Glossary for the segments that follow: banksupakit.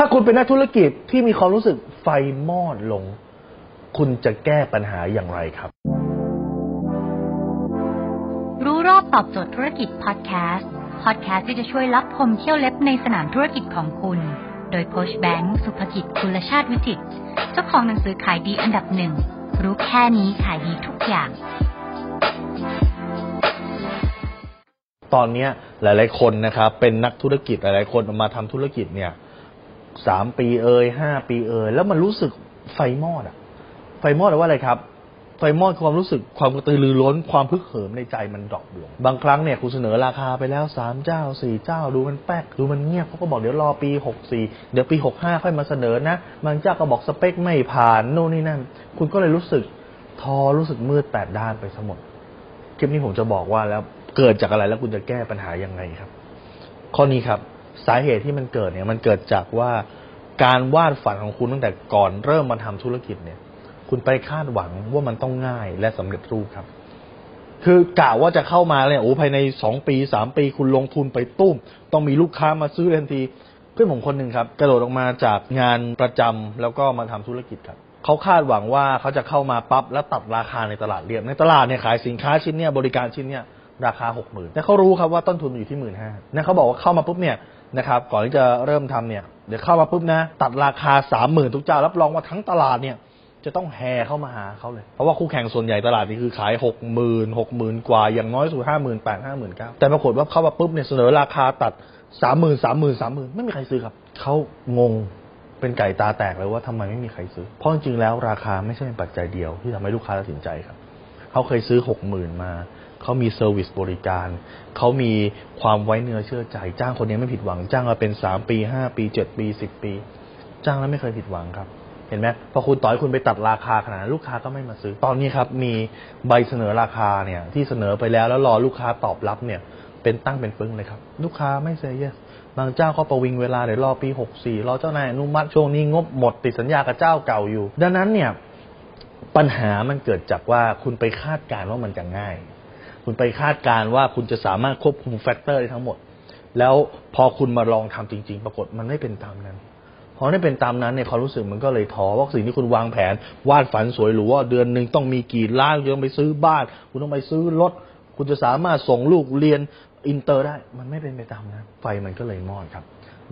ถ้าคุณเป็นนักธุรกิจที่มีความรู้สึกไฟมอดลงคุณจะแก้ปัญหาอย่างไรครับรู้รอบตอบโจทย์ธุรกิจพอดแคสต์ที่จะช่วยรับพรมเที่ยวเล็บในสนามธุรกิจของคุณโดยโค้ชแบงค์สุภกิจกุลชาติวิจิตรเจ้าของหนังสือขายดีอันดับหนึ่งรู้แค่นี้ขายดีทุกอย่างตอนนี้หลายๆคนนะครับเป็นนักธุรกิจหลายๆคนมาทำธุรกิจเนี่ย3ปีเอ่ย5ปีเอ่ยแล้วมันรู้สึกไฟมอดอ่ะไฟมอดแปลว่าอะไรครับไฟมอดความรู้สึกความกระตือรือร้นความพึกเหิมในใจมันดรอปลงบางครั้งเนี่ยคุณเสนอราคาไปแล้ว3เจ้า4เจ้าดูมันแป๊กดูมันเงียบเขาก็บอกเดี๋ยวรอปี64เดี๋ยวปี65ค่อยมาเสนอนะบางเจ้าก็บอกสเปคไม่ผ่านโน่นนี่นั่นคุณก็เลยรู้สึกท้อรู้สึกมืด8ด้านไปทั้งหมดคลิปนี้ผมจะบอกว่าแล้วเกิดจากอะไรแล้วคุณจะแก้ปัญหายังไงครับข้อนี้ครับสาเหตุที่มันเกิดเนี่ยมันเกิดจากว่าการวาดฝันของคุณตั้งแต่ก่อนเริ่มมาทำธุรกิจเนี่ยคุณไปคาดหวังว่ามันต้องง่ายและสำเร็จรูปครับคือกะว่าจะเข้ามาเนี่ยโอ้ภายใน2ปี3ปีคุณลงทุนไปตุ้มต้องมีลูกค้ามาซื้อทันทีเพื่อนผมคนหนึ่งครับกระโดดออกมาจากงานประจำแล้วก็มาทำธุรกิจครับเขาคาดหวังว่าเขาจะเข้ามาปั๊บแล้วตัดราคาในตลาดเรียบในตลาดเนี่ยขายสินค้าชิ้นเนี่ยบริการชิ้นเนี่ยราคา 60,000 แต่เขารู้ครับว่าต้นทุนอยู่ที่ 15,000 นะเขาบอกว่าเข้ามาปุ๊บเนี่ยนะครับก่อนที่จะเริ่มทำเนี่ยเดี๋ยวเข้ามาปุ๊บนะตัดราคา 30,000 ทุกเจ้ารับรองว่าทั้งตลาดเนี่ยจะต้องแห่เข้ามาหาเขาเลยเพราะว่าคู่แข่งส่วนใหญ่ตลาดนี่คือขาย 60,000 กว่าอย่างน้อยสุด 58,000 59,000 แต่ปรากฏว่าเข้ามาปุ๊บเนี่ยเสนอราคาตัด 30,000 ไม่มีใครซื้อครับเขางงเป็นไก่ตาแตกเลยว่าทำไมไม่มีใครซื้อเพราะจริงๆแล้วราคาไม่ใช่เป็นปัจจัยเดียวที่ทำให้ลูกค้าตัดสินใจครับเขาเคยซื้อ 60,000 มาเขามีเซอร์วิสบริการเขามีความไว้เนื้อเชื่อใจจ้างคนนี้ไม่ผิดหวังจ้างมาเป็น3ปี5ปี7ปี10ปีจ้างแล้วไม่เคยผิดหวังครับเห็นไหมพอคุณต่อยคุณไปตัดราคาขนาดนั้นลูกค้าก็ไม่มาซื้อตอนนี้ครับมีใบเสนอราคาเนี่ยที่เสนอไปแล้วแล้วรอลูกค้าตอบรับเนี่ยเป็นตั้งเป็นปึ้งเลยครับลูกค้าไม่เซย์เยสบางเจ้าเขาประวิงเวลาเดี๋ยวรอปี64รอเจ้านายอนุมัติช่วงนี้งบหมดติดสัญญากับเจ้าเก่าอยู่ดังนั้นเนี่ยปัญหามันเกิดจากว่าคุณไปคาดการณ์ว่ามันจะง่ายคุณไปคาดการณ์ว่าคุณจะสามารถควบคุมแฟกเตอร์ได้ทั้งหมดแล้วพอคุณมาลองทำจริงๆปรากฏมันไม่เป็นตามนั้นพอไม่เป็นตามนั้นเนี่ยความรู้สึกมันก็เลยท้อว่าสิ่งที่คุณวางแผนวาดฝันสวยหรูว่าเดือนนึงต้องมีกี่ล้านคุณต้องไปซื้อบ้านคุณต้องไปซื้อรถคุณจะสามารถส่งลูกเรียนอินเตอร์ได้มันไม่เป็นไปตามนั้นไฟมันก็เลยมอดครับ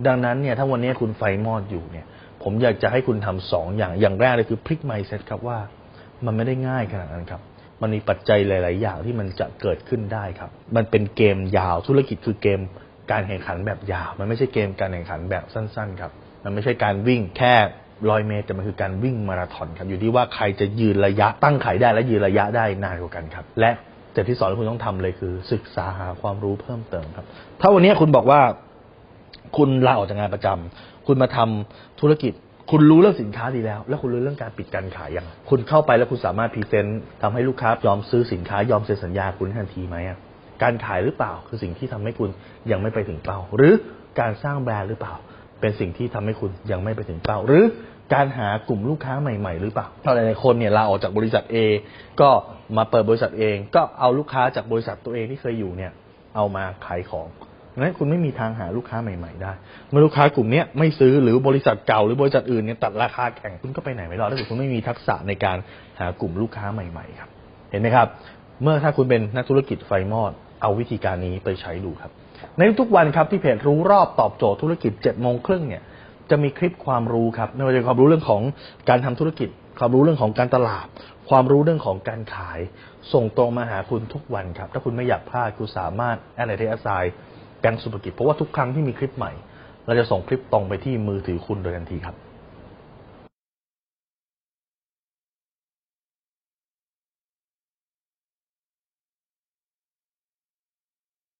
ดังนั้นเนี่ยถ้าวันนี้คุณไฟมอดอยู่เนี่ยผมอยากจะให้คุณทำ2อย่างแรกเลยคือพลิก mindset ครับว่ามันไม่ได้ง่ายขนาดนั้นครับมันมีปัจจัยหลายๆอย่างที่มันจะเกิดขึ้นได้ครับมันเป็นเกมยาวธุรกิจคือเกมการแข่งขันแบบยาวมันไม่ใช่เกมการแข่งขันแบบสั้นๆครับมันไม่ใช่การวิ่งแค่100เมตรแต่มันคือการวิ่งมาราธอนครับอยู่ที่ว่าใครจะยืนระยะตั้งไข่ได้และยืนระยะได้นานกว่ากันครับและแต่ที่สอนที่คุณต้องทำเลยคือศึกษาหาความรู้เพิ่มเติมครับถ้าวันนี้คุณบอกว่าคุณลาออกจากงานประจำคุณมาทำธุรกิจคุณรู้เรื่องสินค้าดีแล้วแล้วคุณรู้เรื่องการปิดการขายยังคุณเข้าไปแล้วคุณสามารถพรีเซนต์ทำให้ลูกค้ายอมซื้อสินค้ายอมเซ็นสัญญาคุณทันทีไหมการขายหรือเปล่าคือสิ่งที่ทำให้คุณยังไม่ไปถึงเป้าหรือการสร้างแบรนด์หรือเปล่าเป็นสิ่งที่ทำให้คุณยังไม่ไปถึงเป้าหรือการหากลุ่มลูกค้าใหม่ๆหรือเปล่าหลายๆคนเนี่ยลาออกจากบริษัท A ก็มาเปิดบริษัทเองก็เอาลูกค้าจากบริษัทตัวเองที่เคยอยู่เนี่ยเอามาขายของงั้นคุณไม่มีทางหาลูกค้าใหม่ๆได้เมื่อลูกค้ากลุ่มนี้ไม่ซื้อหรือบริษัทเก่าหรือบริษัทอื่นเนี่ยตัดราคาแข่งคุณก็ไปไหนไม่รอดถ้าคุณไม่มีทักษะในการหากลุ่มลูกค้าใหม่ๆครับเห็นไหมครับเมื่อถ้าคุณเป็นนักธุรกิจไฟมอดเอาวิธีการนี้ไปใช้ดูครับในทุกวันครับที่เพจรู้รอบตอบโจทย์ธุรกิจ 7:30 น.เนี่ยจะมีคลิปความรู้ครับไม่ว่าจะความรู้เรื่องของการทำธุรกิจความรู้เรื่องของการตลาดความรู้เรื่องของการขายส่งตรงมาหาคุณทุกวันครับถ้าคุณไม่อยากพลาดคุณสามารถแอดไลน์ที่อาศัยแบงค์สุภกิจเพราะว่าทุกครั้งที่มีคลิปใหม่เราจะส่งคลิปตรงไปที่มือถือคุณโดยทันทีครับ